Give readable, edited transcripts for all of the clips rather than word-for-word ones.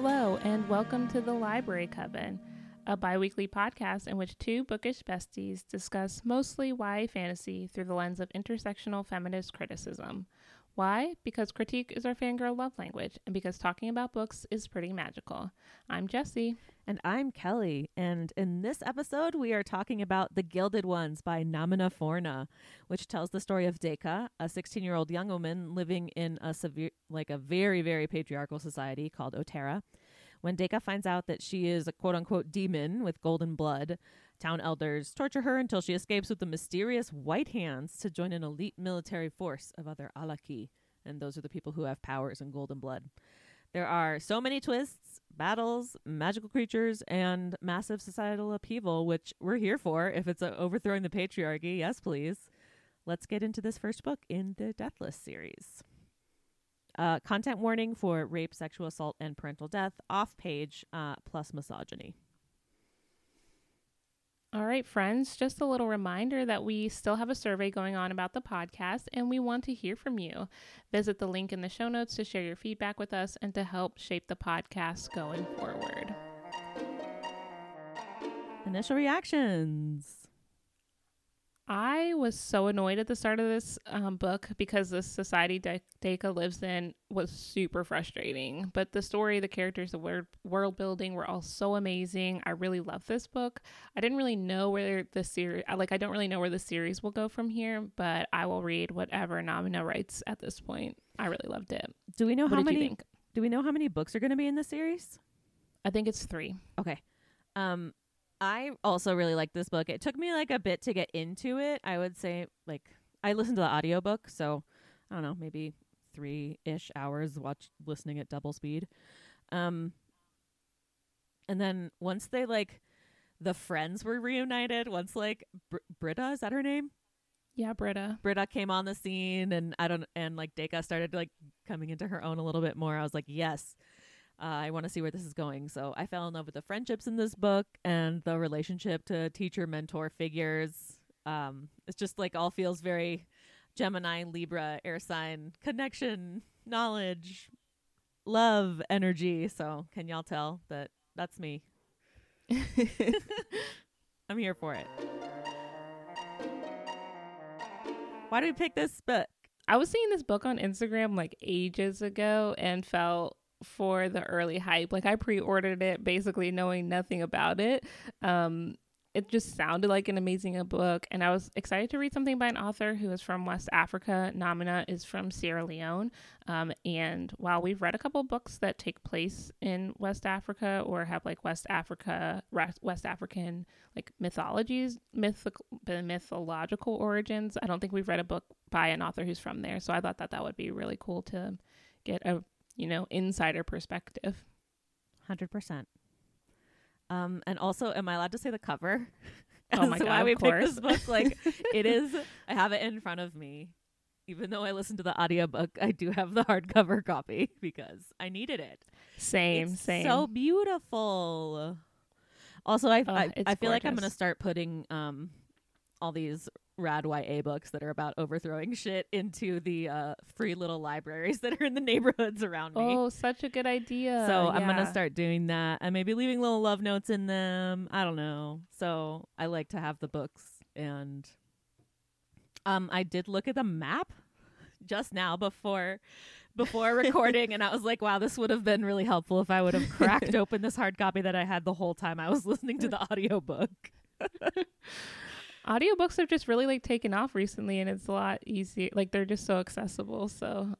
Hello, and welcome to The Library Coven, a bi-weekly podcast in which two bookish besties discuss mostly YA fantasy through the lens of intersectional feminist criticism. Why? Because critique is our fangirl love language, and because talking about books is pretty magical. I'm Jessie. And I'm Kelly, and in this episode we are talking about The Gilded Ones by Namina Forna, which tells the story of Deka, a 16-year-old young woman living in a very, very patriarchal society called Otera. When Deka finds out that she is a quote-unquote demon with golden blood, town elders torture her until she escapes with the mysterious white hands to join an elite military force of other Alaki. And those are the people who have powers in golden blood. There are so many twists, battles, magical creatures, and massive societal upheaval, which we're here for if it's overthrowing the patriarchy. Yes, please. Let's get into this first book in the Deathless series. Content warning for rape, sexual assault, and parental death, off-page, plus misogyny. All right, friends, just a little reminder that we still have a survey going on about the podcast, and we want to hear from you. Visit the link in the show notes to share your feedback with us and to help shape the podcast going forward. Initial reactions. I was so annoyed at the start of this book because the society Deka lives in was super frustrating. But the story, the characters, the world building were all so amazing. I really love this book. I didn't really know where the series, I don't really know where the series will go from here, but I will read whatever Namina writes at this point. I really loved it. Do we know how many books are going to be in the series? I think it's 3. Okay. I also really like this book. It took me a bit to get into it. I would say I listened to the audiobook, so I don't know, maybe 3-ish hours listening at double speed. And then once they the friends were reunited, once Britta, is that her name? Yeah, Britta. Britta came on the scene and Deka started coming into her own a little bit more. I was like, yes. I want to see where this is going. So I fell in love with the friendships in this book and the relationship to teacher-mentor figures. It's just all feels very Gemini, Libra, air sign, connection, knowledge, love, energy. So can y'all tell that that's me? I'm here for it. Why do we pick this book? I was seeing this book on Instagram ages ago and felt for the early hype. I pre-ordered it basically knowing nothing about it. It just sounded like an amazing book, and I was excited to read something by an author who is from West Africa. Namina is from Sierra Leone, and while we've read a couple books that take place in West Africa or have West African mythologies, mythological origins, I don't think we've read a book by an author who's from there, so I thought that would be really cool to get a insider perspective. 100%. And also, am I allowed to say the cover? Oh my God, of course. Picked this book. It is, I have it in front of me. Even though I listened to the audiobook, I do have the hardcover copy because I needed it. Same. So beautiful. Also, I feel like I'm going to start putting all these rad YA books that are about overthrowing shit into the free little libraries that are in the neighborhoods around me. Oh, such a good idea. So yeah. I'm going to start doing that. I may be leaving little love notes in them. I don't know. So I like to have the books. And I did look at the map just now before recording, and I was like, wow, this would have been really helpful if I would have cracked open this hard copy that I had the whole time I was listening to the audiobook. Audiobooks have just really taken off recently, and it's a lot easier. They're just so accessible. So,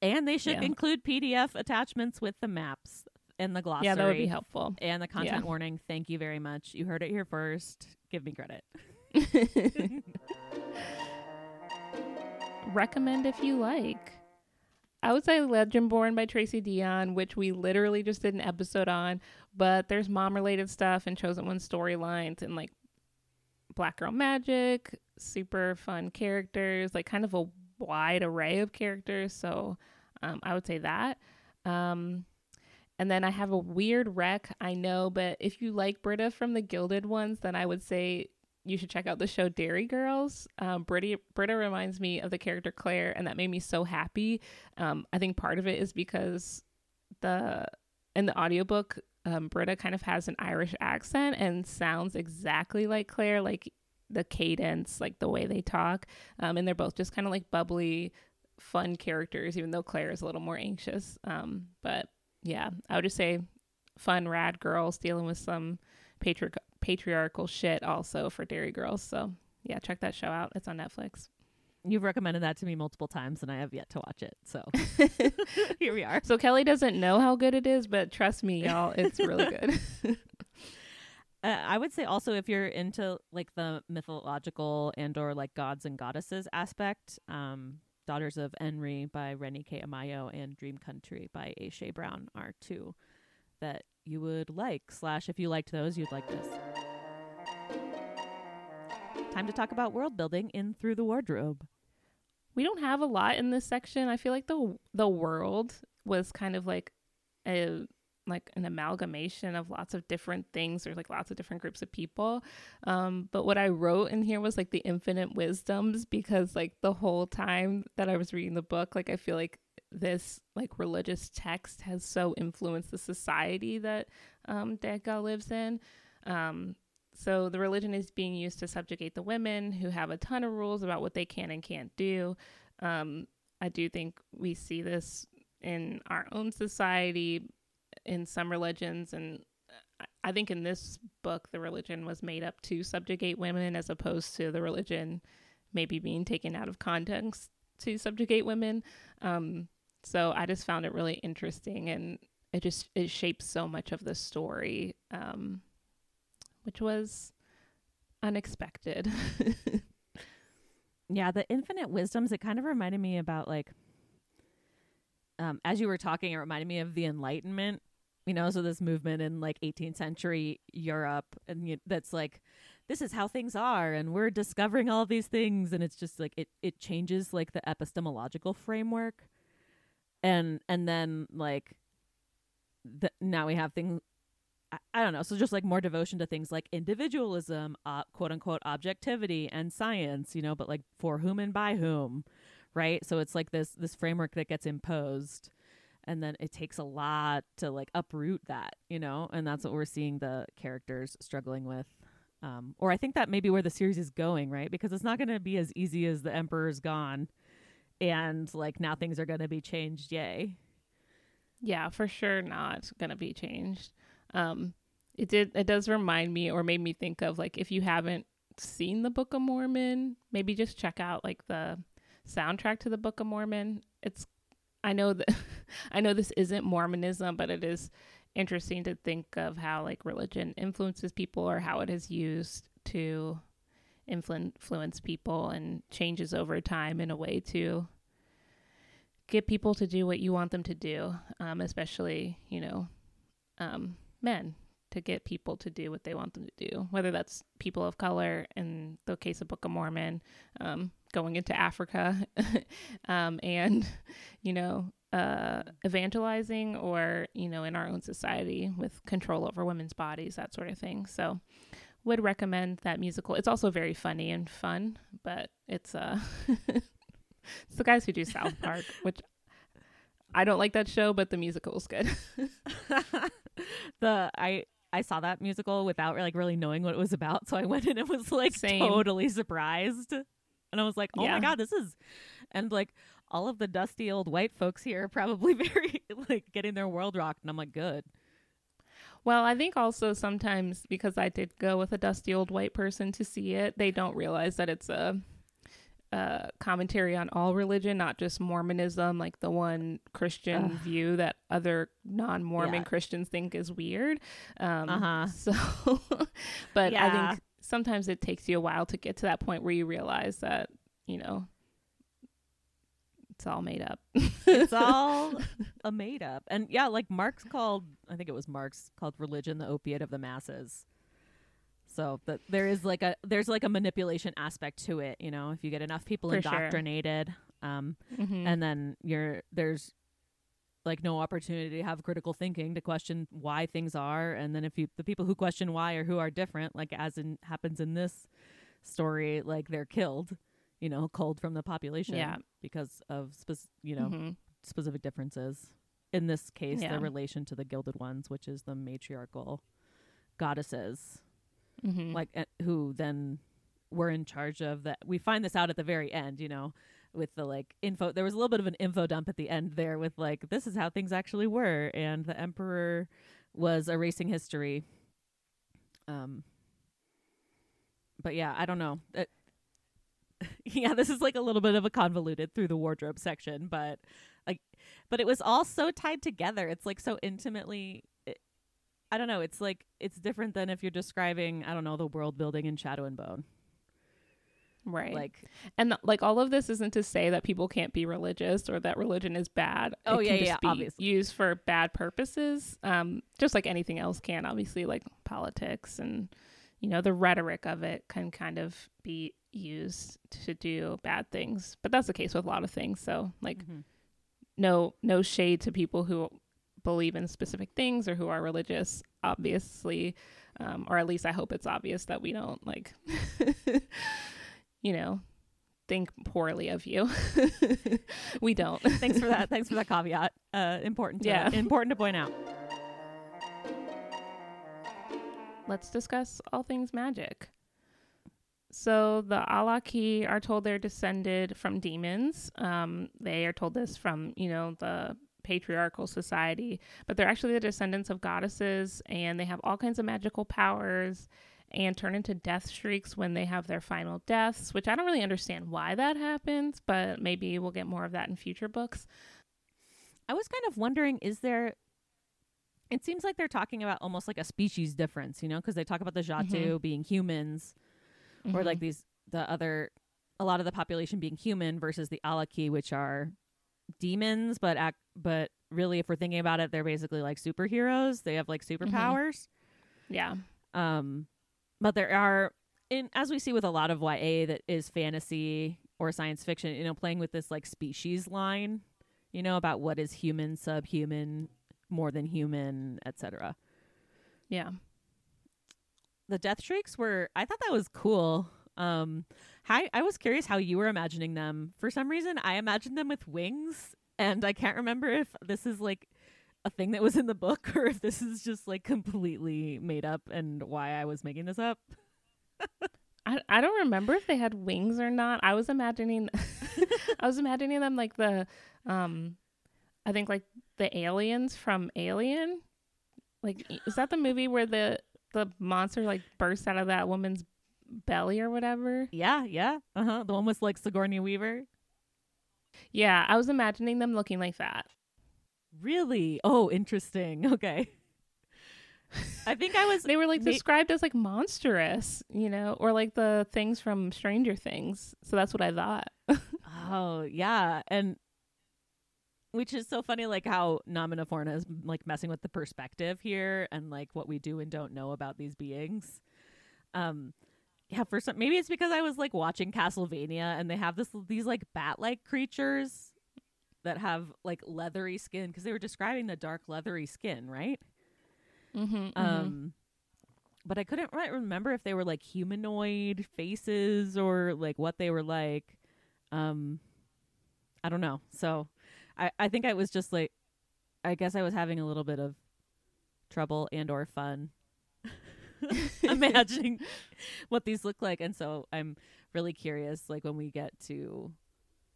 and they should include PDF attachments with the maps and the glossary. Yeah, that would be helpful. And the content warning. Thank you very much. You heard it here first. Give me credit. Recommend if you like. I would say Legendborn by Tracy Deonn, which we literally just did an episode on, but there's mom-related stuff and chosen one storylines and Black girl magic, super fun characters, kind of a wide array of characters. So I would say that. And then I have a weird rec, I know, but if you like Britta from The Gilded Ones, then I would say you should check out the show Derry Girls. Britta reminds me of the character Claire, and that made me so happy. I think part of it is because the in the audiobook, Britta kind of has an Irish accent and sounds exactly like Claire, like the cadence, like the way they talk. And they're both just kind of like bubbly, fun characters, even though Claire is a little more anxious. But yeah, I would just say fun, rad girls dealing with some patriarchal shit also for Derry Girls. So yeah, check that show out. It's on Netflix. You've recommended that to me multiple times and I have yet to watch it. So here we are. So Kelly doesn't know how good it is, but trust me, y'all, it's really good. I would say also if you're into like the mythological and or like gods and goddesses aspect, Daughters of Nri by Reni K. Amayo and Dream Country by Ashaye Brown are two that you would like, / if you liked those, you'd like this. Time to talk about world building in Through the Wardrobe. We don't have a lot in this section. I feel like the world was kind of like an amalgamation of lots of different things. There's like lots of different groups of people. But what I wrote in here was like the infinite wisdoms, because like the whole time that I was reading the book, like I feel like this like religious text has so influenced the society that Deka lives in. So the religion is being used to subjugate the women, who have a ton of rules about what they can and can't do. I do think we see this in our own society, in some religions, and I think in this book the religion was made up to subjugate women, as opposed to the religion maybe being taken out of context to subjugate women. So I just found it really interesting, and it shapes so much of the story, which was unexpected. Yeah, the infinite wisdoms, it kind of reminded me about like, as you were talking, it reminded me of the Enlightenment, you know, so this movement in like 18th century Europe, and that's like, this is how things are and we're discovering all these things, and it's just like it changes like the epistemological framework, and then like now we have things, I don't know, so just like more devotion to things like individualism, quote unquote objectivity, and science, you know, but like for whom and by whom, right? So it's like this framework that gets imposed, and then it takes a lot to like uproot that, you know, and that's what we're seeing the characters struggling with. Or I think that may be where the series is going, right? Because it's not going to be as easy as the emperor's gone and like now things are going to be changed. Yay. Yeah, for sure not going to be changed. It does remind me, or made me think of, like, if you haven't seen the Book of Mormon, maybe just check out like the soundtrack to the Book of Mormon. I know this isn't Mormonism, but it is interesting to think of how like religion influences people, or how it is used to influence people, and changes over time in a way to get people to do what you want them to do, especially, you know, men, to get people to do what they want them to do, whether that's people of color in the case of Book of Mormon, going into Africa, and, you know, evangelizing, or, you know, in our own society with control over women's bodies, that sort of thing. So would recommend that musical. It's also very funny and fun, but it's it's the guys who do South Park, which I don't like that show, but the musical is good. I saw that musical without like really knowing what it was about, so I went in and was like totally surprised, and I was like, oh yeah, my god, this is, and like all of the dusty old white folks here are probably very like getting their world rocked, and I'm like, good. Well, I think also sometimes, because I did go with a dusty old white person to see it, they don't realize that it's a commentary on all religion, not just Mormonism, like the one Christian view that other non-Mormon Christians think is weird. So but yeah, I think sometimes it takes you a while to get to that point where you realize that, you know, it's all made up. It's all a made up. And yeah, like Marx called religion the opiate of the masses. So that there is like there's like a manipulation aspect to it, you know, if you get enough people indoctrinated, and then there's like no opportunity to have critical thinking, to question why things are. And then if the people who question why or who are different, like as in happens in this story, like they're killed, you know, culled from the population because of specific differences. in this case, their relation to the Gilded Ones, which is the matriarchal goddesses, like who then were in charge of that. We find this out at the very end, you know, with the like info. There was a little bit of an info dump at the end there with like, this is how things actually were. And the emperor was erasing history. But yeah, I don't know. Yeah, this is like a little bit of a convoluted through the wardrobe section, but like, but it was all so tied together. It's like so intimately. I don't know. It's like it's different than if you're describing, I don't know, the world building in Shadow and Bone. Right. Like, and like all of this isn't to say that people can't be religious or that religion is bad. Oh, it can just be obviously used for bad purposes. Just like anything else can, obviously, like politics and, you know, the rhetoric of it can kind of be used to do bad things. But that's the case with a lot of things. So like no shade to people who believe in specific things or who are religious, obviously, or at least I hope it's obvious that we don't like you know, think poorly of you. We don't. Thanks for that. Thanks for that caveat. Important to point out. Let's discuss all things magic. So the Alaki are told they're descended from demons. They are told this from, you know, the patriarchal society, but they're actually the descendants of goddesses, and they have all kinds of magical powers and turn into death shrieks when they have their final deaths, which I don't really understand why that happens, but maybe we'll get more of that in future books. I was kind of wondering, it seems like they're talking about almost like a species difference, you know, because they talk about the Xatu being humans, or like a lot of the population being human versus the Alaki, which are demons, but really, if we're thinking about it, they're basically like superheroes. They have like superpowers. But there are, as we see with a lot of YA that is fantasy or science fiction, you know, playing with this like species line, you know, about what is human, subhuman, more than human, etc. Yeah. The death shrieks were, I thought that was cool. I was curious how you were imagining them. For some reason, I imagined them with wings, and I can't remember if this is like a thing that was in the book or if this is just like completely made up and why I was making this up. I don't remember if they had wings or not. I was imagining them like the I think like the aliens from Alien. Like, is that the movie where the monster like bursts out of that woman's belly or whatever? Yeah. The one with like Sigourney Weaver. Yeah, I was imagining them looking like that. Really? Oh, interesting. Okay. I think I was they were like described as like monstrous, you know, or like the things from Stranger Things. So that's what I thought. Oh, yeah. And which is so funny, like how Namina Forna is like messing with the perspective here and like what we do and don't know about these beings. Yeah, for some, maybe it's because I was like watching Castlevania and they have these like bat-like creatures that have like leathery skin, because they were describing the dark leathery skin, right? But I couldn't remember if they were like humanoid faces or like what they were like. I don't know. So I think I was just like, I guess I was having a little bit of trouble and or fun imagining what these look like, and so I'm really curious like when we get to,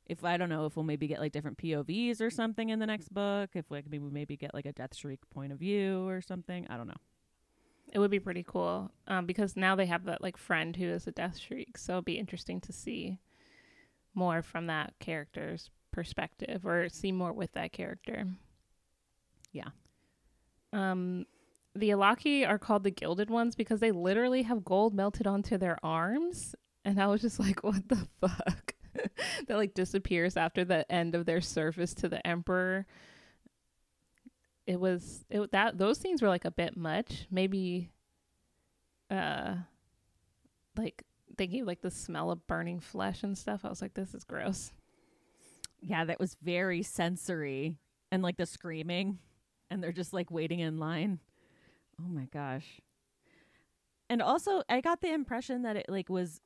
if I don't know if we'll maybe get like different POVs or something in the next book, if like maybe get like a death shriek point of view or something. I don't know, it would be pretty cool, because now they have that like friend who is a death shriek, so it'll be interesting to see more from that character's perspective or see more with that character. The Alaki are called the Gilded Ones because they literally have gold melted onto their arms. And I was just like, what the fuck? That like disappears after the end of their service to the emperor. Those scenes were like a bit much. Maybe like they gave like the smell of burning flesh and stuff. I was like, this is gross. Yeah, that was very sensory, and like the screaming, and they're just like waiting in line. Oh my gosh. And also I got the impression that it like was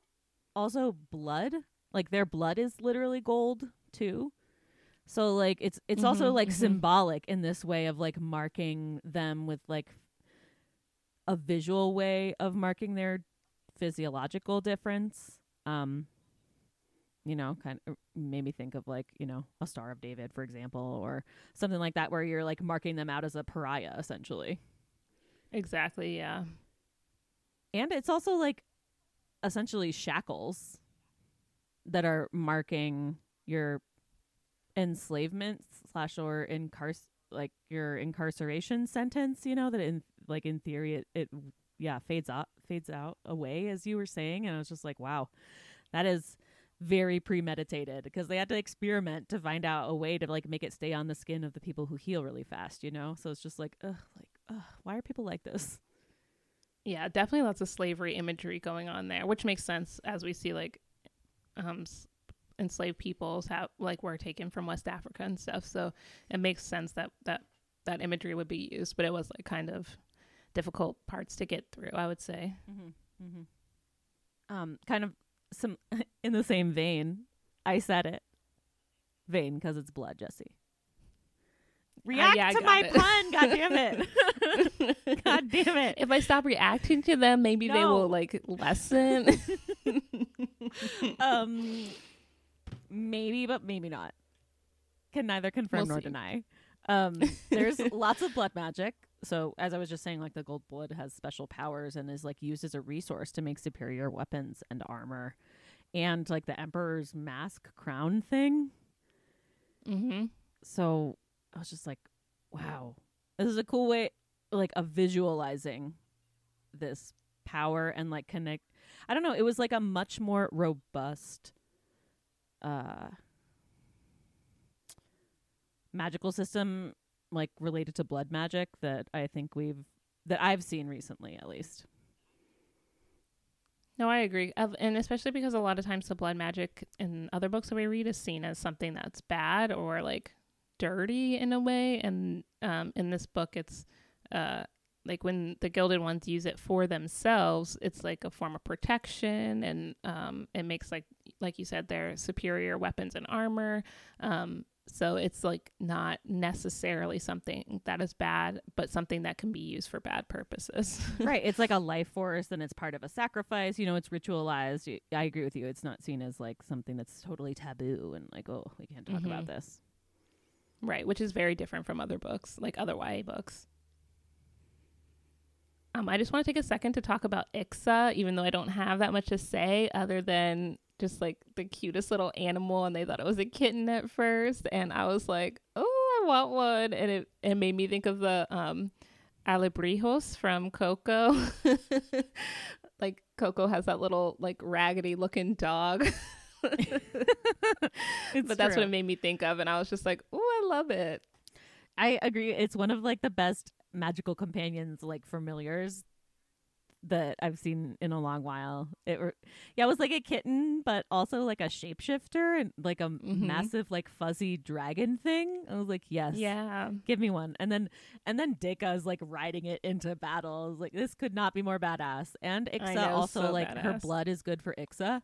also blood, like their blood is literally gold too. So like it's mm-hmm, also like mm-hmm. symbolic in this way of like marking them with like a visual way of marking their physiological difference. You know, kind of made me think of like, you know, a Star of David, for example, or something like that, where you're like marking them out as a pariah, essentially. Exactly. Yeah. And it's also like essentially shackles that are marking your enslavement slash or like your incarceration sentence, you know, that in theory it yeah, fades out away, as you were saying. And I was just like, wow, that is very premeditated, because they had to experiment to find out a way to like make it stay on the skin of the people who heal really fast, you know? So it's just like, why are people like this? Yeah, definitely lots of slavery imagery going on there, which makes sense as we see like enslaved peoples have like were taken from West Africa and stuff. So it makes sense that imagery would be used, but it was like kind of difficult parts to get through, I would say. Mm-hmm. Mm-hmm. Kind of some in the same vein. I said it. Vein, because it's blood, Jesse. React to my pun, goddammit. Goddammit. If I stop reacting to them, maybe they will like lessen. Maybe, but maybe not. Can neither confirm nor deny. There's lots of blood magic. So as I was just saying, like the gold blood has special powers and is like used as a resource to make superior weapons and armor. And like the emperor's mask crown thing. Mm-hmm. So I was just like, wow, this is a cool way like of visualizing this power and like connect. I don't know. It was like a much more robust magical system like related to blood magic that I think I've seen recently, at least. No, I agree. And especially because a lot of times the blood magic in other books that we read is seen as something that's bad or like dirty in a way. And in this book, it's like when the Gilded Ones use it for themselves, it's like a form of protection, and it makes like you said, their superior weapons and armor. So it's like not necessarily something that is bad, but something that can be used for bad purposes. Right. It's like a life force, and it's part of a sacrifice. You know, it's ritualized. I agree with you. It's not seen as like something that's totally taboo and like, oh, we can't talk mm-hmm. about this. Right. Which is very different from other books, like other YA books. I just want to take a second to talk about Ixa, even though I don't have that much to say other than just like the cutest little animal, and they thought it was a kitten at first, and I was like, oh, I want one. And it made me think of the Alebrijes from Coco. Like Coco has that little like raggedy looking dog. But that's true. What it made me think of, and I was just like, oh, I love it. I agree. It's one of like the best magical companions, like familiars, that I've seen in a long while. It was like a kitten, but also like a shapeshifter and like a mm-hmm. massive like fuzzy dragon thing. I was like, yes, yeah, give me one. And then Deka is like riding it into battle. I was like, this could not be more badass. And Ixa also so like badass. Her blood is good for Ixa.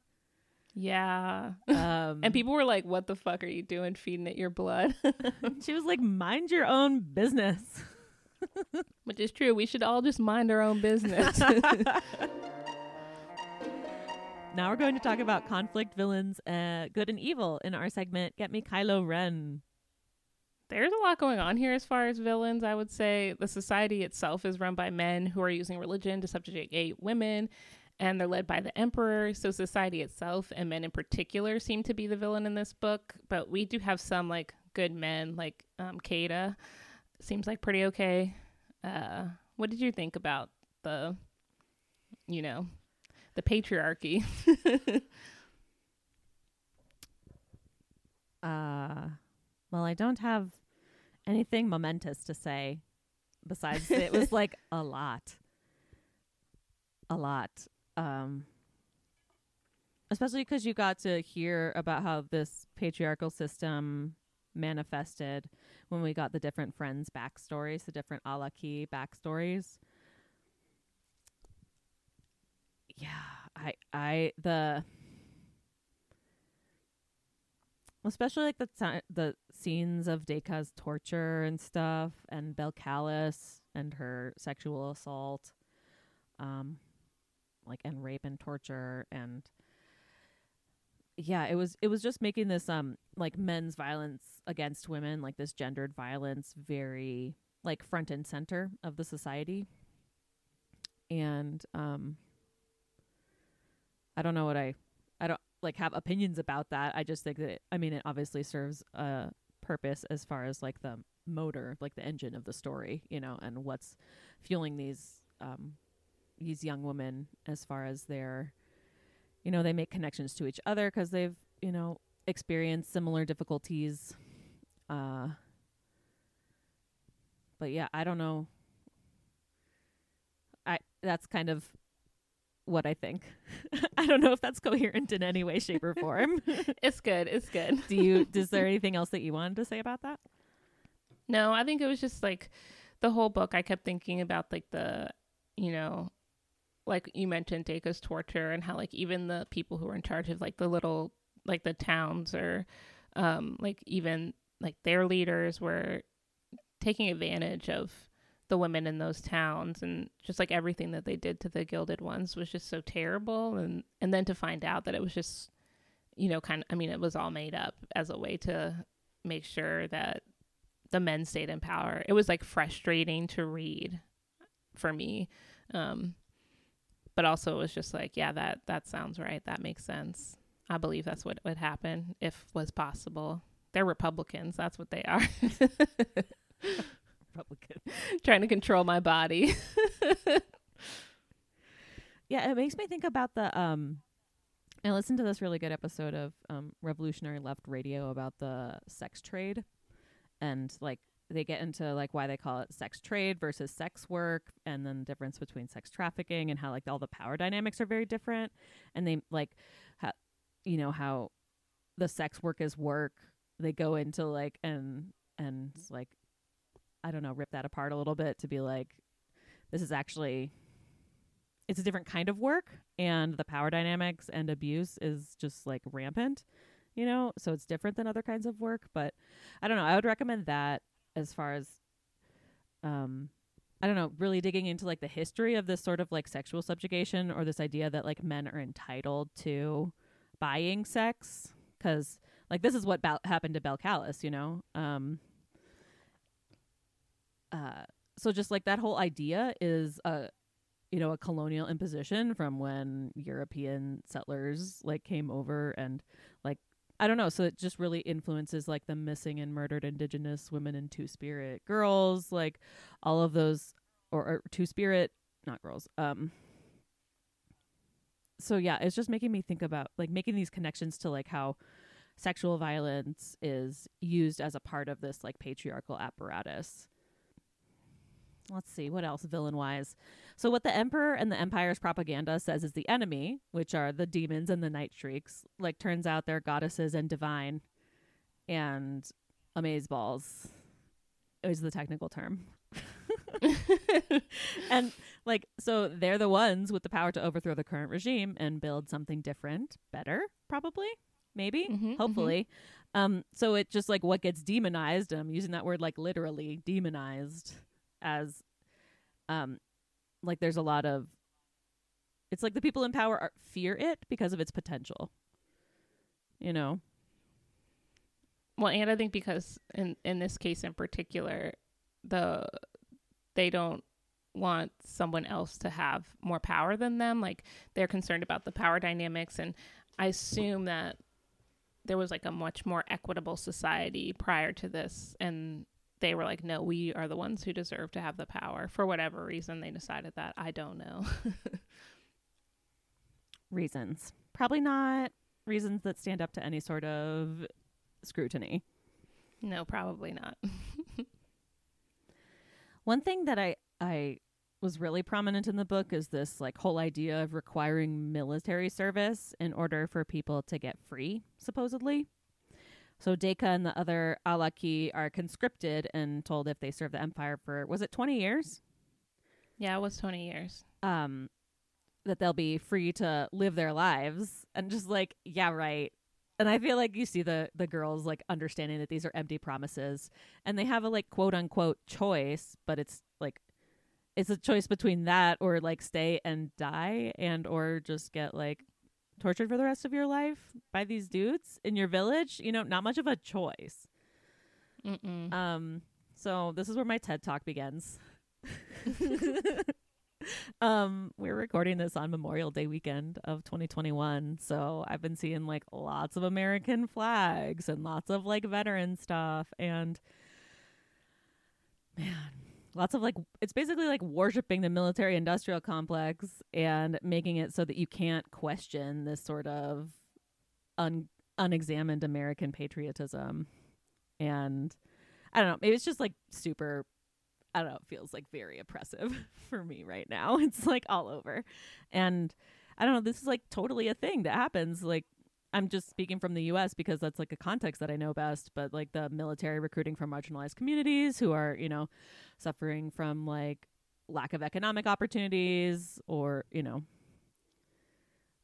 Yeah. And people were like, what the fuck are you doing feeding it your blood? She was like, mind your own business. Which is true. We should all just mind our own business. Now we're going to talk about conflict villains, good and evil, in our segment Get Me Kylo Ren. There's a lot going on here as far as villains, I would say. The society itself is run by men who are using religion to subjugate women, and they're led by the emperor. So society itself, and men in particular, seem to be the villain in this book. But we do have some like good men, like Keita. Seems like pretty okay. What did you think about the patriarchy? Well, I don't have anything momentous to say besides it was like a lot. Especially because you got to hear about how this patriarchal system manifested when we got the different friends' backstories, the different Alaki backstories. Yeah, I especially like the scenes of Deka's torture and stuff, and Belcalis and her sexual assault, and rape and torture, and yeah, it was just making this men's violence against women, like this gendered violence, very like front and center of the society. And I don't know what I don't like have opinions about that. I just think that it obviously serves a purpose as far as like the motor, like the engine of the story, and what's fueling these young women as far as their, they make connections to each other because they've, experienced similar difficulties. But yeah, I don't know. That's kind of what I think. I don't know if that's coherent in any way, shape, or form. It's good. Is there anything else that you wanted to say about that? No, I think it was just like the whole book. I kept thinking about like the, like you mentioned, Deka's torture and how like even the people who are in charge of like the little, like the towns or like even like their leaders were taking advantage of the women in those towns, and just like everything that they did to the Gilded Ones was just so terrible. And then to find out that it was just, it was all made up as a way to make sure that the men stayed in power. It was like frustrating to read for me. But also it was just like, yeah, that sounds right. That makes sense. I believe that's what would happen if was possible. They're Republicans. That's what they are. Republican. Trying to control my body. Yeah, it makes me think about the I listened to this really good episode of Revolutionary Left Radio about the sex trade, and like they get into like why they call it sex trade versus sex work, and then the difference between sex trafficking, and how like all the power dynamics are very different, and they like how the sex work is work. They go into like and like I don't know, rip that apart a little bit to be like, this is actually, it's a different kind of work, and the power dynamics and abuse is just like rampant, so it's different than other kinds of work. But I don't know, I would recommend that as far as, really digging into like the history of this sort of like sexual subjugation, or this idea that like men are entitled to buying sex, because like this is what happened to Belcalis, so just like that whole idea is a colonial imposition from when European settlers like came over, and like I don't know, so it just really influences like the missing and murdered indigenous women and two-spirit girls, like all of those or two-spirit not girls. So yeah, it's just making me think about like making these connections to like how sexual violence is used as a part of this like patriarchal apparatus. Let's see, what else villain-wise? So what the Emperor and the Empire's propaganda says is the enemy, which are the demons and the night shrieks, like turns out they're goddesses and divine, and amazeballs is the technical term. And like, so they're the ones with the power to overthrow the current regime and build something different, better, probably, maybe, hopefully. Mm-hmm. So it just like what gets demonized, I'm using that word like literally, demonized, as like there's a lot of, it's like the people in power fear it because of its potential, well, and I think because in this case in particular, they don't want someone else to have more power than them, like they're concerned about the power dynamics. And I assume that there was like a much more equitable society prior to this, and they were like, no, we are the ones who deserve to have the power. For whatever reason, they decided that. I don't know. Reasons. Probably not reasons that stand up to any sort of scrutiny. No, probably not. One thing that I was really prominent in the book is this like whole idea of requiring military service in order for people to get free, supposedly. So Deka and the other Alaki are conscripted and told if they serve the Empire for, was it 20 years? Yeah, it was 20 years. That they'll be free to live their lives. And just like, yeah, right. And I feel like you see the girls like understanding that these are empty promises, and they have a like quote unquote choice, but it's like it's a choice between that or like stay and die, and or just get like tortured for the rest of your life by these dudes in your village. You know, not much of a choice. Mm-mm. So this is where my TED talk begins. We're recording this on Memorial Day weekend of 2021, so I've been seeing like lots of American flags and lots of like veteran stuff, and man, lots of like, it's basically like worshiping the military industrial complex and making it so that you can't question this sort of unexamined American patriotism. And I don't know, maybe it's just like super, I don't know, it feels like very oppressive for me right now. It's like all over. And I don't know, this is like totally a thing that happens. Like, I'm just speaking from the US because that's like a context that I know best, but like the military recruiting from marginalized communities who are, you know, suffering from like lack of economic opportunities, or, you know,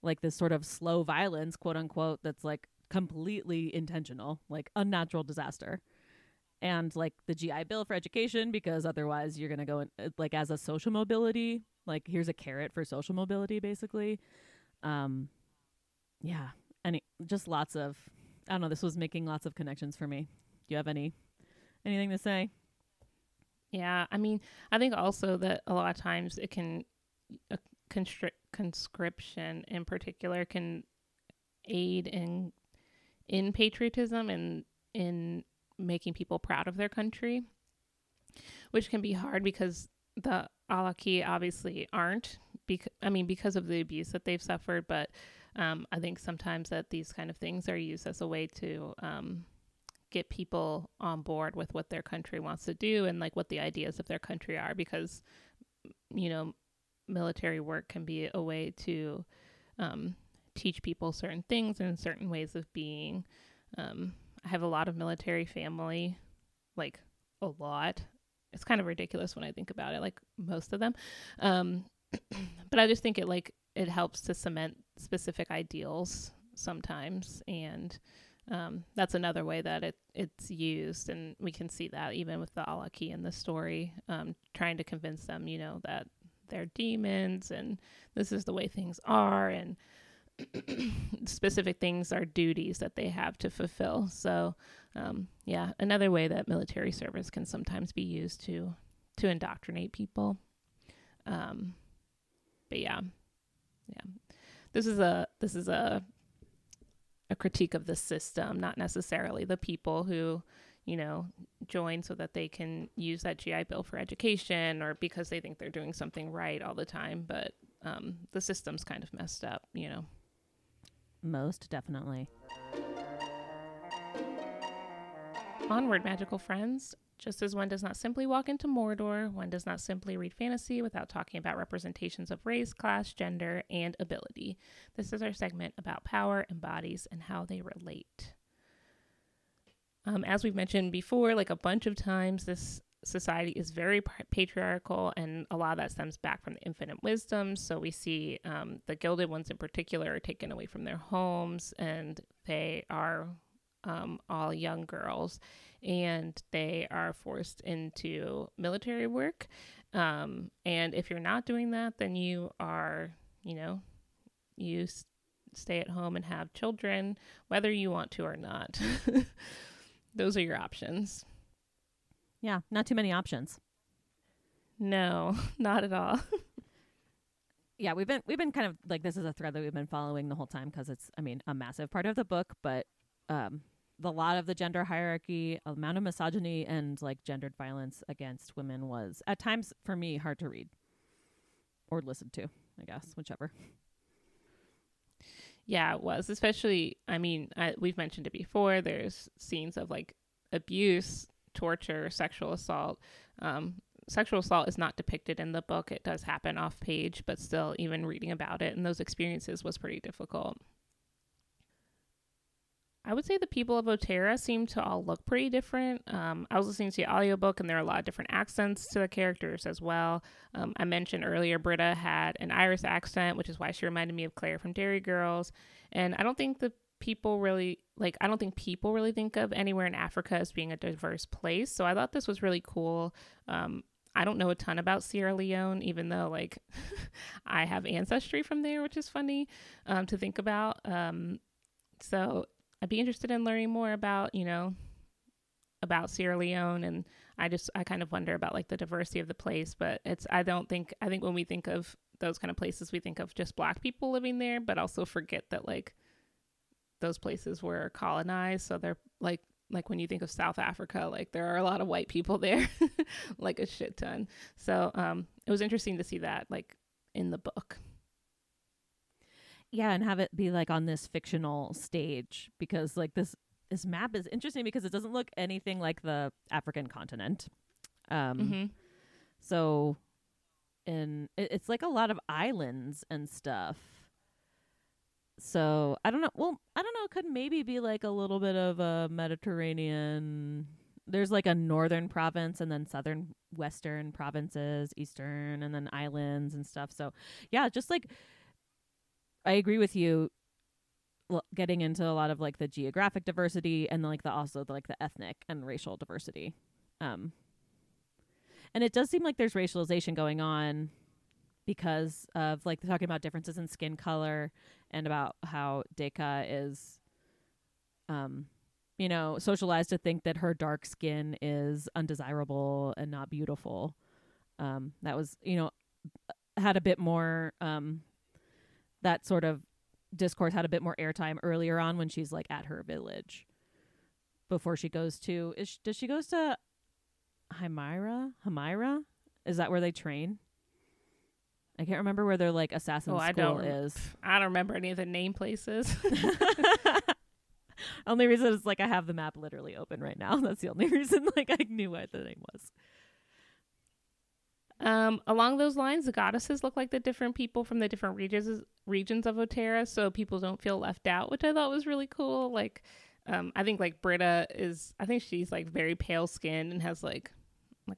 like this sort of slow violence, quote unquote, that's like completely intentional, like unnatural disaster. And like the GI Bill for education, because otherwise you're going to go in, like as a social mobility, like here's a carrot for social mobility, basically. Yeah. And just lots of, I don't know, this was making lots of connections for me. Do you have anything to say? Yeah. I mean, I think also that a lot of times it can, conscription in particular can aid in patriotism and in making people proud of their country, which can be hard because the Alaki obviously aren't, because of the abuse that they've suffered. But I think sometimes that these kind of things are used as a way to get people on board with what their country wants to do and like what the ideas of their country are, because, you know, military work can be a way to teach people certain things and certain ways of being. I have a lot of military family, like a lot. It's kind of ridiculous when I think about it, like most of them. But I just think it like it helps to cement specific ideals sometimes. And that's another way that it's used. And we can see that even with the Alaki in the story, trying to convince them, you know, that they're demons and this is the way things are. And specific things are duties that they have to fulfill. So yeah, another way that military service can sometimes be used to indoctrinate people. But yeah, this is a critique of the system, not necessarily the people who, you know, join so that they can use that GI Bill for education or because they think they're doing something right all the time. But the system's kind of messed up, you know. Most definitely. Onward, magical friends. Just as one does not simply walk into Mordor, one does not simply read fantasy without talking about representations of race, class, gender, and ability. This is our segment about power and bodies and how they relate. As we've mentioned before, like a bunch of times, this society is very patriarchal, and a lot of that stems back from the infinite wisdom. So we see the Gilded Ones in particular are taken away from their homes, and they are all young girls, and they are forced into military work. And if you're not doing that, then you are, you know, you stay at home and have children, whether you want to or not. Those are your options. Yeah, not too many options. No, not at all. Yeah, we've been kind of like, this is a thread that we've been following the whole time because it's, I mean, a massive part of the book, but the lot of the gender hierarchy, amount of misogyny and like gendered violence against women was at times for me hard to read or listen to, I guess, whichever. Yeah, it was, especially, I mean, we've mentioned it before. There's scenes of like abuse, torture, sexual assault. Sexual assault is not depicted in the book. It does happen off page, but still, even reading about it and those experiences was pretty difficult. I would say the people of Otera seem to all look pretty different. I was listening to the audiobook, and there are a lot of different accents to the characters as well. I mentioned earlier Britta had an Irish accent, which is why she reminded me of Claire from Derry Girls. And I don't think the people really, like, I don't think people really think of anywhere in Africa as being a diverse place. So I thought this was really cool. I don't know a ton about Sierra Leone, even though, like, I have ancestry from there, which is funny to think about. So I'd be interested in learning more about, you know, about Sierra Leone. And I kind of wonder about, like, the diversity of the place. But I think when we think of those kind of places, we think of just Black people living there, but also forget that, like, those places were colonized. So they're like when you think of South Africa, like, there are a lot of white people there, like a shit ton. So it was interesting to see that, like, in the book. Yeah, and have it be like on this fictional stage, because like this map is interesting because it doesn't look anything like the African continent. So it's like a lot of islands and stuff. So I don't know. Well, I don't know. It could maybe be like a little bit of a Mediterranean. There's like a northern province and then southern, western provinces, eastern, and then islands and stuff. So yeah, just like, I agree with you getting into a lot of like the geographic diversity and like the ethnic and racial diversity. And it does seem like there's racialization going on because of like talking about differences in skin color and about how Deka is, you know, socialized to think that her dark skin is undesirable and not beautiful. That was, you know, had a bit more, that sort of discourse had a bit more airtime earlier on when she's like at her village before she goes to, does she goes to Hymira? Hymira? Is that where they train? I can't remember where their like assassin school is. I don't remember any of the name places. Only reason is like I have the map literally open right now. That's the only reason like I knew what the name was. Along those lines, the goddesses look like the different people from the different regions of Otera, so people don't feel left out, which I thought was really cool. Like, I think like Britta is, I think she's like very pale skinned and has like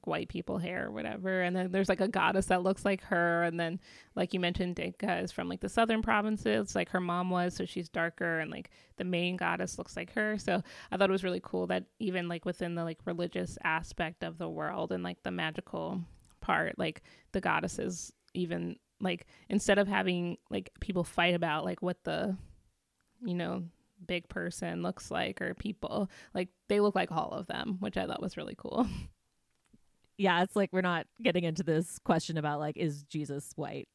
white people hair or whatever. And then there's like a goddess that looks like her. And then like you mentioned, Deka is from like the southern provinces, like her mom was, so she's darker, and like the main goddess looks like her. So I thought it was really cool that even like within the like religious aspect of the world and like the magical part, like the goddesses, even like instead of having like people fight about like what the, you know, big person looks like, or people, like they look like all of them, which I thought was really cool. Yeah, it's like we're not getting into this question about like, is Jesus white?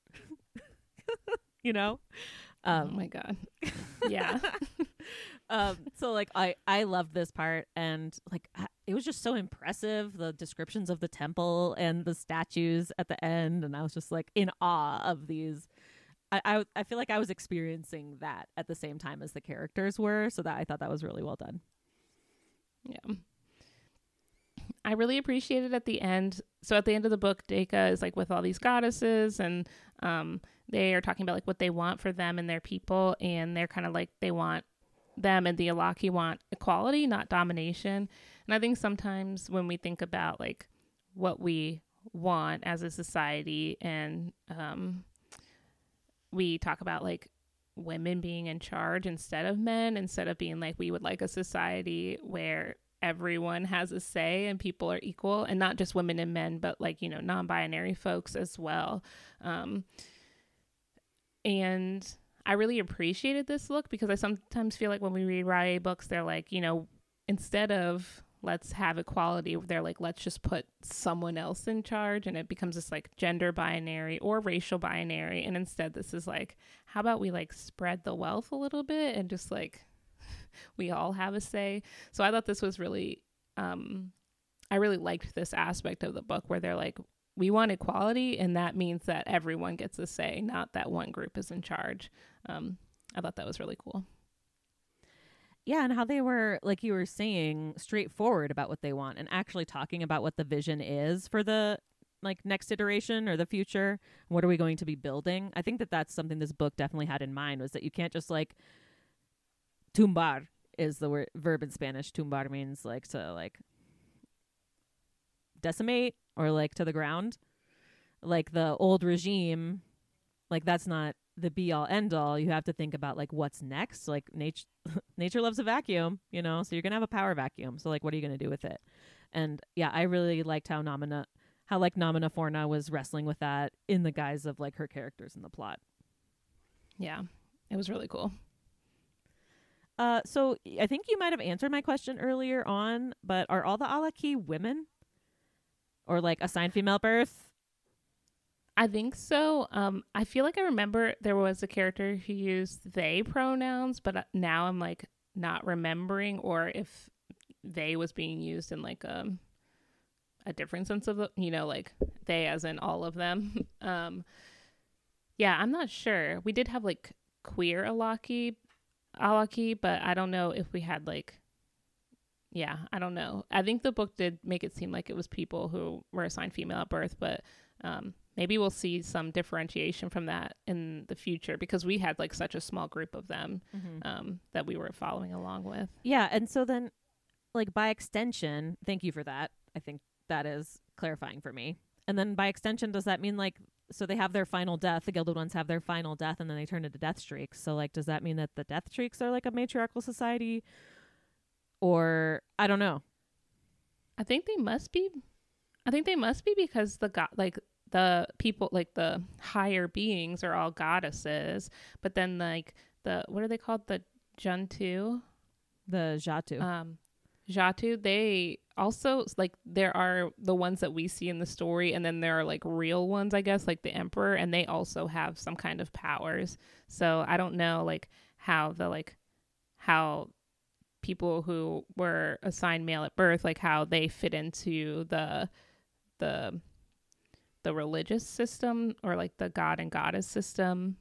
You know? Oh my God. Yeah. So like I loved this part, and like it was just so impressive, the descriptions of the temple and the statues at the end, and I was just like in awe of these. I feel like I was experiencing that at the same time as the characters were, so that I thought that was really well done. Yeah. I really appreciated at the end. So at the end of the book, Deka is like with all these goddesses, and they are talking about like what they want for them and their people. And they're kind of like, they want them and the Alaki want equality, not domination. And I think sometimes when we think about like what we want as a society, and we talk about like women being in charge instead of men, instead of being like, we would like a society where everyone has a say and people are equal, and not just women and men, but like, you know, non-binary folks as well. And I really appreciated this look, because I sometimes feel like when we read YA books, they're like, you know, instead of let's have equality, they're like, let's just put someone else in charge, and it becomes this like gender binary or racial binary. And instead this is like, how about we like spread the wealth a little bit and just like we all have a say. So I thought this was really, I really liked this aspect of the book where they're like, we want equality, and that means that everyone gets a say, not that one group is in charge. I thought that was really cool. Yeah, and how they were, like you were saying, straightforward about what they want and actually talking about what the vision is for the like next iteration or the future. What are we going to be building? I think that that's something this book definitely had in mind, was that you can't just like, tumbar is the word, verb in Spanish. Tumbar means like to like decimate or like to the ground. Like the old regime, like that's not the be all end all, you have to think about like what's next. Like nature loves a vacuum, you know, so you're going to have a power vacuum. So like, what are you going to do with it? And yeah, I really liked how Namina Forna was wrestling with that in the guise of like her characters in the plot. Yeah, it was really cool. So I think you might have answered my question earlier on, but are all the Alaki women or like assigned female birth? I think so. I feel like I remember there was a character who used they pronouns, but now I'm like not remembering, or if they was being used in like a different sense of, you know, like they as in all of them. Yeah, I'm not sure. We did have like queer Alaki, but I don't know if we had like, yeah, I don't know. I think the book did make it seem like it was people who were assigned female at birth, but maybe we'll see some differentiation from that in the future, because we had like such a small group of them that we were following along with. Yeah. And so then like by extension, thank you for that. I think that is clarifying for me. And then by extension, does that mean like, so they have their final death, the Gilded Ones have their final death, and then they turn into death streaks. So like, does that mean that the death streaks are like a matriarchal society, or I don't know. I think they must be because the people, like the higher beings are all goddesses, but then like the, what are they called? The Juntu? The Jatu. Jatu, they also, like, there are the ones that we see in the story, and then there are like real ones, I guess, like the Emperor, and they also have some kind of powers. So I don't know like how people who were assigned male at birth, like how they fit into the religious system, or like the god and goddess system.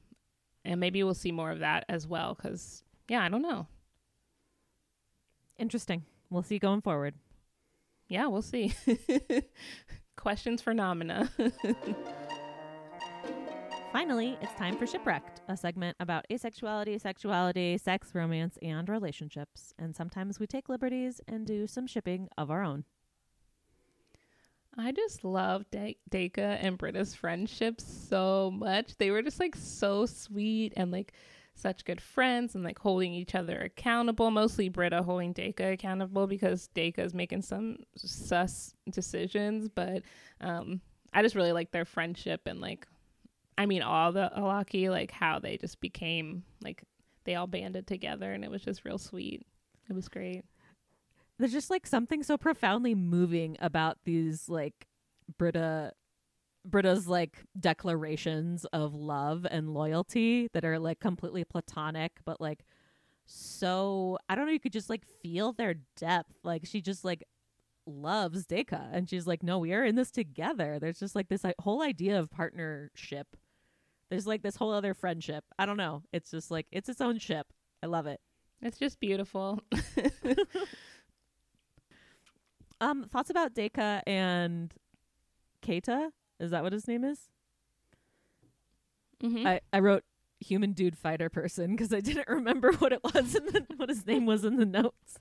And maybe we'll see more of that as well, because yeah, I don't know. Interesting. We'll see going forward. Yeah, we'll see. Questions for Namina. Finally, it's time for Shipwrecked, a segment about asexuality, sexuality, sex, romance, and relationships. And sometimes we take liberties and do some shipping of our own. I just love Deka and Britta's friendship so much. They were just like so sweet and like such good friends, and like holding each other accountable, mostly Britta holding Deka accountable because Deka is making some sus decisions. But I just really like their friendship, and like, I mean, all the Alaki, like how they just became, like they all banded together, and it was just real sweet. It was great. There's just like something so profoundly moving about these like Britta's like declarations of love and loyalty that are like completely platonic, but like, so I don't know, you could just like feel their depth. Like she just like loves Deka, and she's like, no, we are in this together. There's just like this whole idea of partnership. There's like this whole other friendship. I don't know. It's just like, it's its own ship. I love it. It's just beautiful. Thoughts about Deka and Keita? Is that what his name is? Mm-hmm. I wrote human dude fighter person because I didn't remember what it was and what his name was in the notes.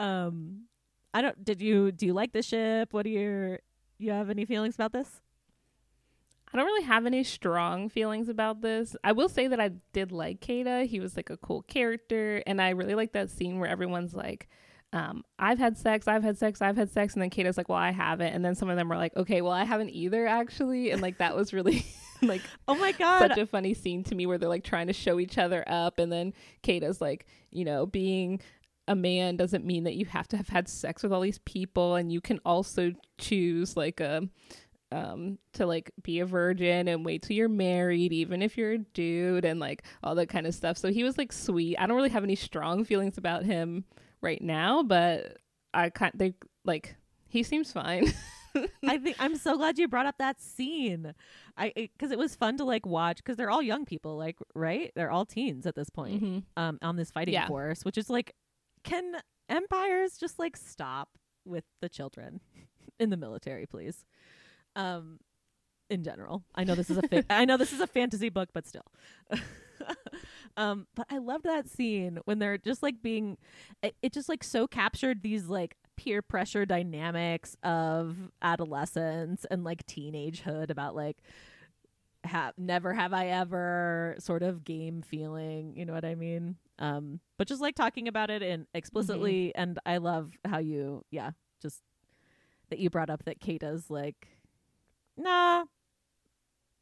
Do you like the ship? What do you have any feelings about this? I don't really have any strong feelings about this. I will say that I did like Keita. He was like a cool character, and I really like that scene where everyone's like, I've had sex. And then Keita's like, well, I haven't. And then some of them were like, okay, well, I haven't either, actually. And like, that was really like, oh my God, such a funny scene to me where they're like trying to show each other up. And then Keita's like, you know, being a man doesn't mean that you have to have had sex with all these people. And you can also choose like to like be a virgin and wait till you're married, even if you're a dude, and like all that kind of stuff. So he was like sweet. I don't really have any strong feelings about him right now, but he seems fine. I think I'm so glad you brought up that scene, because it was fun to like watch, because they're all young people, like, right? They're all teens at this point, on this fighting force, which is like, can empires just like stop with the children in the military, please? In general, I know this is a fantasy book, but still. But I loved that scene when they're just like being, it just like so captured these like peer pressure dynamics of adolescence and like teenagehood about like never have I ever sort of game feeling, you know what I mean? But just like talking about it and explicitly, and I love how you, just that you brought up that Keita's like, nah,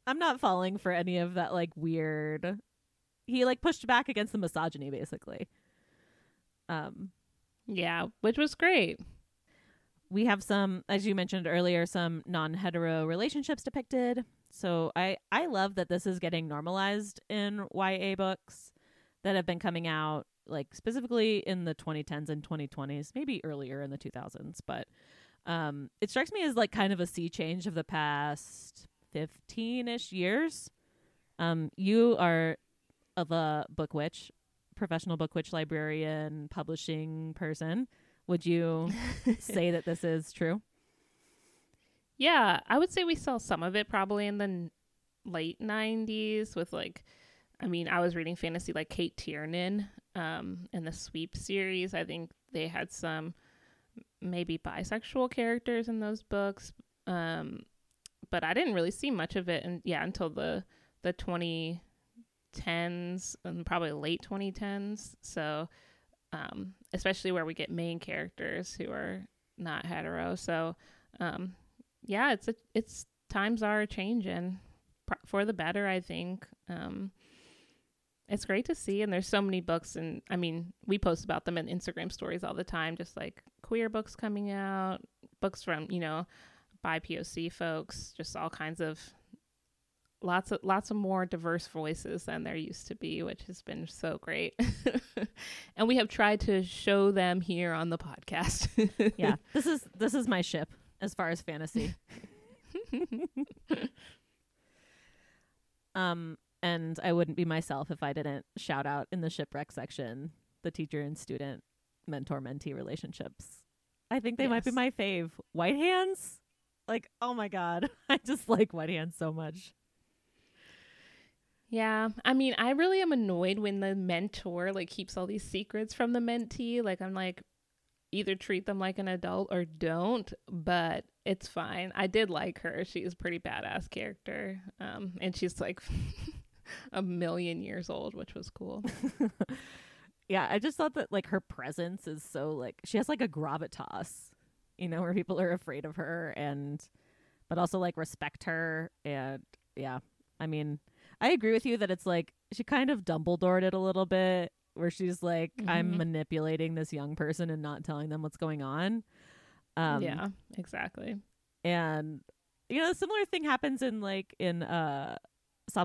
I'm not falling for any of that like weird. He like pushed back against the misogyny basically. Yeah, which was great. We have some, as you mentioned earlier, some non-hetero relationships depicted. So I love that this is getting normalized in YA books that have been coming out, like specifically in the 2010s and 2020s, maybe earlier in the 2000s. But it strikes me as like kind of a sea change of the past 15-ish years. You are a book witch, professional book witch, librarian, publishing person. Would you say that this is true? Yeah, I would say we saw some of it probably in the late 90s with like, I mean, I was reading fantasy like Cate Tiernan in the Sweep series. I think they had some maybe bisexual characters in those books. But I didn't really see much of it. And yeah, until the 2010s and probably late 2010s. So especially where we get main characters who are not hetero. So yeah, it's times are changing for the better, I think. It's great to see. And there's so many books. And I mean, we post about them in Instagram stories all the time, just like queer books coming out, books from, you know, by POC folks, just all kinds of lots of more diverse voices than there used to be, which has been so great. And we have tried to show them here on the podcast. Yeah, this is my ship. As far as fantasy. And I wouldn't be myself if I didn't shout out in the shipwreck section, the teacher and student mentor-mentee relationships. I think they might be my fave. White Hands? Like, oh my God. I just like White Hands so much. Yeah. I mean, I really am annoyed when the mentor like keeps all these secrets from the mentee. Like, I'm like, either treat them like an adult or don't, but it's fine. I did like her. She's a pretty badass character. And she's like 1,000,000 years old, which was cool. Yeah. I just thought that like her presence is so like, she has like a gravitas, you know, where people are afraid of her but also like respect her. And yeah, I mean, I agree with you that it's like, she kind of Dumbledored it a little bit. Where she's like, I'm manipulating this young person and not telling them what's going on. Yeah, exactly. And, you know, a similar thing happens in Saba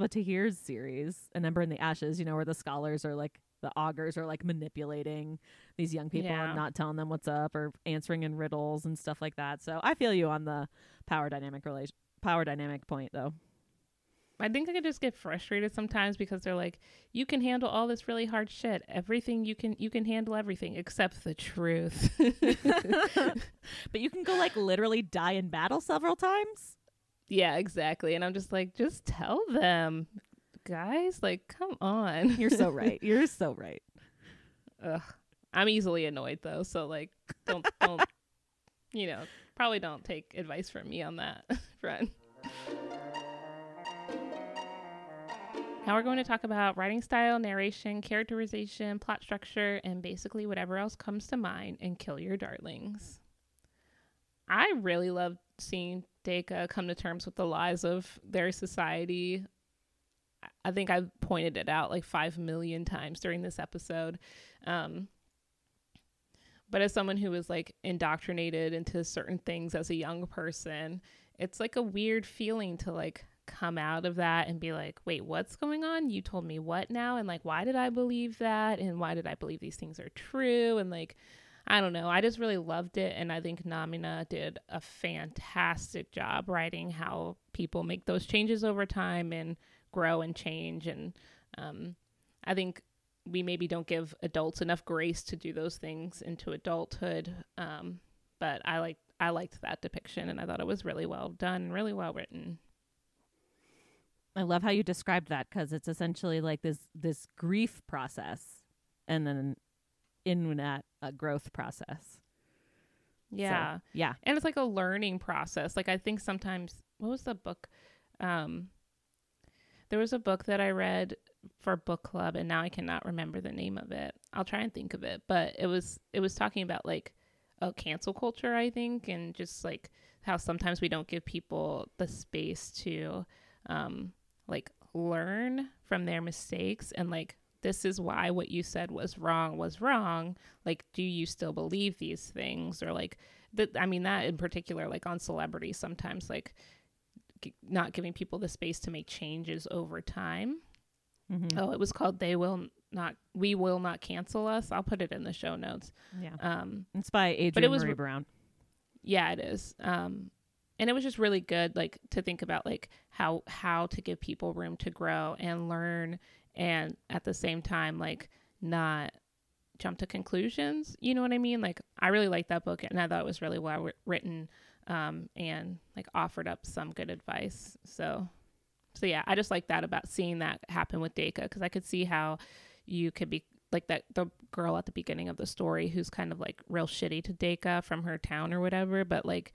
Tahir's series, An Ember in the Ashes, you know, where the scholars are like, the augurs are like manipulating these young people and not telling them what's up or answering in riddles and stuff like that. So I feel you on the power dynamic point, though. I think I could just get frustrated sometimes because they're like, you can handle all this really hard shit. Everything you can handle everything except the truth. But you can go like literally die in battle several times. Yeah, exactly. And I'm just like, just tell them, guys, like, come on. You're so right. You're so right. Ugh. I'm easily annoyed though. So like, don't, you know, probably don't take advice from me on that front. Now we're going to talk about writing style, narration, characterization, plot structure, and basically whatever else comes to mind and Kill Your Darlings. I really loved seeing Deka come to terms with the lies of their society. I think I've pointed it out like 5,000,000 times during this episode. But as someone who was like indoctrinated into certain things as a young person, it's like a weird feeling to like come out of that and be like, wait, what's going on? You told me what now? And like, why did I believe that? And why did I believe these things are true? And like, I don't know. I just really loved it. And I think Namina did a fantastic job writing how people make those changes over time and grow and change. And I think we maybe don't give adults enough grace to do those things into adulthood. But I liked that depiction, and I thought it was really well done, really well written. I love how you described that, because it's essentially like this grief process and then in that a growth process. Yeah. So, yeah. And it's like a learning process. Like I think sometimes, what was the book? There was a book that I read for book club, and now I cannot remember the name of it. I'll try and think of it, but it was talking about like a cancel culture, I think, and just like how sometimes we don't give people the space to like learn from their mistakes and like, this is why what you said was wrong. Like, do you still believe these things? Or like, that in particular, like on Celebrity, sometimes like not giving people the space to make changes over time. Mm-hmm. Oh, it was called We Will Not Cancel Us. I'll put it in the show notes. Yeah. It's by Adrienne Marie Brown. Yeah, it is. And it was just really good, like to think about like how to give people room to grow and learn, and at the same time, like, not jump to conclusions. You know what I mean? Like, I really liked that book, and I thought it was really well written, and like offered up some good advice. So yeah, I just like that about seeing that happen with Deka, because I could see how you could be like that, the girl at the beginning of the story who's kind of like real shitty to Deka from her town or whatever, but like,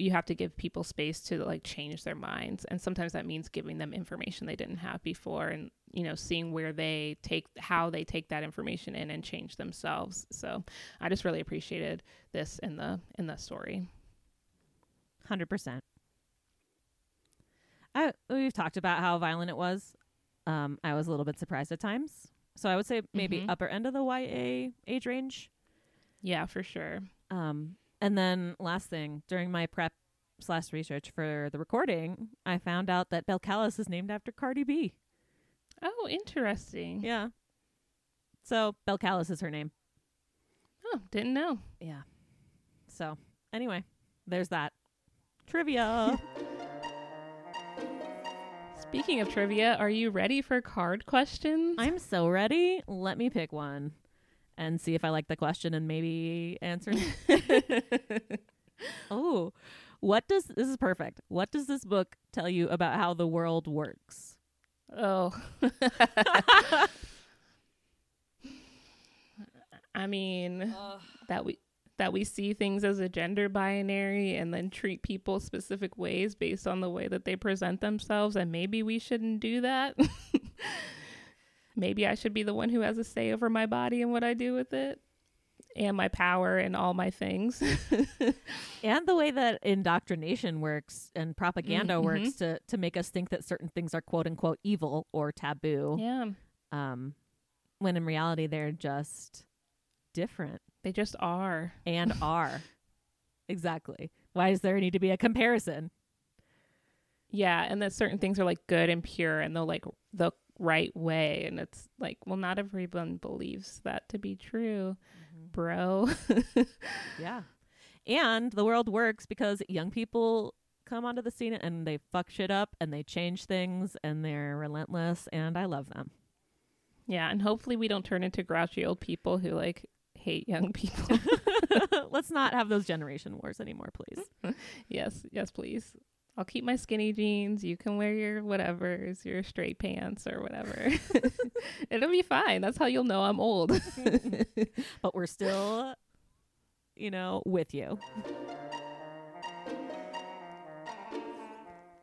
you have to give people space to like change their minds. And sometimes that means giving them information they didn't have before, and, you know, seeing how they take that information in and change themselves. So I just really appreciated this in the story. 100%. We've talked about how violent it was. I was a little bit surprised at times. So I would say maybe upper end of the YA age range. Yeah, for sure. And then last thing, during my prep/research for the recording, I found out that Belcalis is named after Cardi B. Oh, interesting. Yeah. So Belcalis is her name. Oh, didn't know. Yeah. So anyway, there's that. Trivia. Speaking of trivia, are you ready for card questions? I'm so ready. Let me pick one and see if I like the question and maybe answer it. Oh, this is perfect. What does this book tell you about how the world works? Oh, I mean, that we see things as a gender binary and then treat people specific ways based on the way that they present themselves. And maybe we shouldn't do that. Maybe I should be the one who has a say over my body and what I do with it, and my power and all my things. And the way that indoctrination works and propaganda works to make us think that certain things are quote unquote evil or taboo. Yeah. When in reality, they're just different. They just are. And are. Exactly. Why does there need to be a comparison? Yeah. And that certain things are like good and pure, and they'll like the right way, and it's like, well, not everyone believes that to be true, bro. Yeah. And the world works because young people come onto the scene and they fuck shit up and they change things and they're relentless, and I love them. Yeah. And hopefully we don't turn into grouchy old people who like hate young people. Let's not have those generation wars anymore, please. yes please. I'll keep my skinny jeans. You can wear your whatevers, your straight pants or whatever. It'll be fine. That's how you'll know I'm old. But we're still, you know, with you.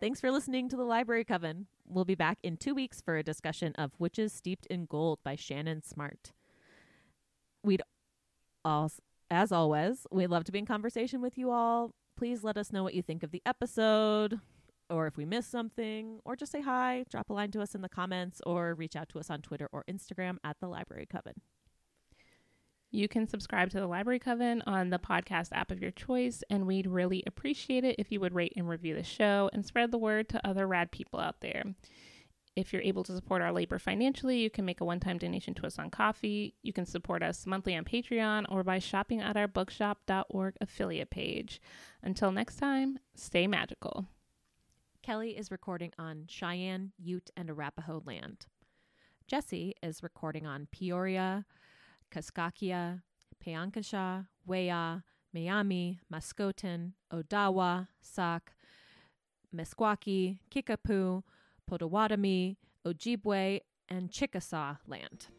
Thanks for listening to The Library Coven. We'll be back in 2 weeks for a discussion of Witches Steeped in Gold by Shannon Smart. As always, we'd love to be in conversation with you all. Please let us know what you think of the episode, or if we missed something, or just say hi, drop a line to us in the comments, or reach out to us on Twitter or Instagram at The Library Coven. You can subscribe to The Library Coven on the podcast app of your choice, and we'd really appreciate it if you would rate and review the show and spread the word to other rad people out there. If you're able to support our labor financially, you can make a one-time donation to us on Coffee. You can support us monthly on Patreon or by shopping at our bookshop.org affiliate page. Until next time, stay magical. Kelly is recording on Cheyenne, Ute, and Arapaho land. Jesse is recording on Peoria, Kaskakia, Payankasha, Weah, Miami, Muscotan, Odawa, Sauk, Meskwaki, Kickapoo, Potawatomi, Ojibwe, and Chickasaw land.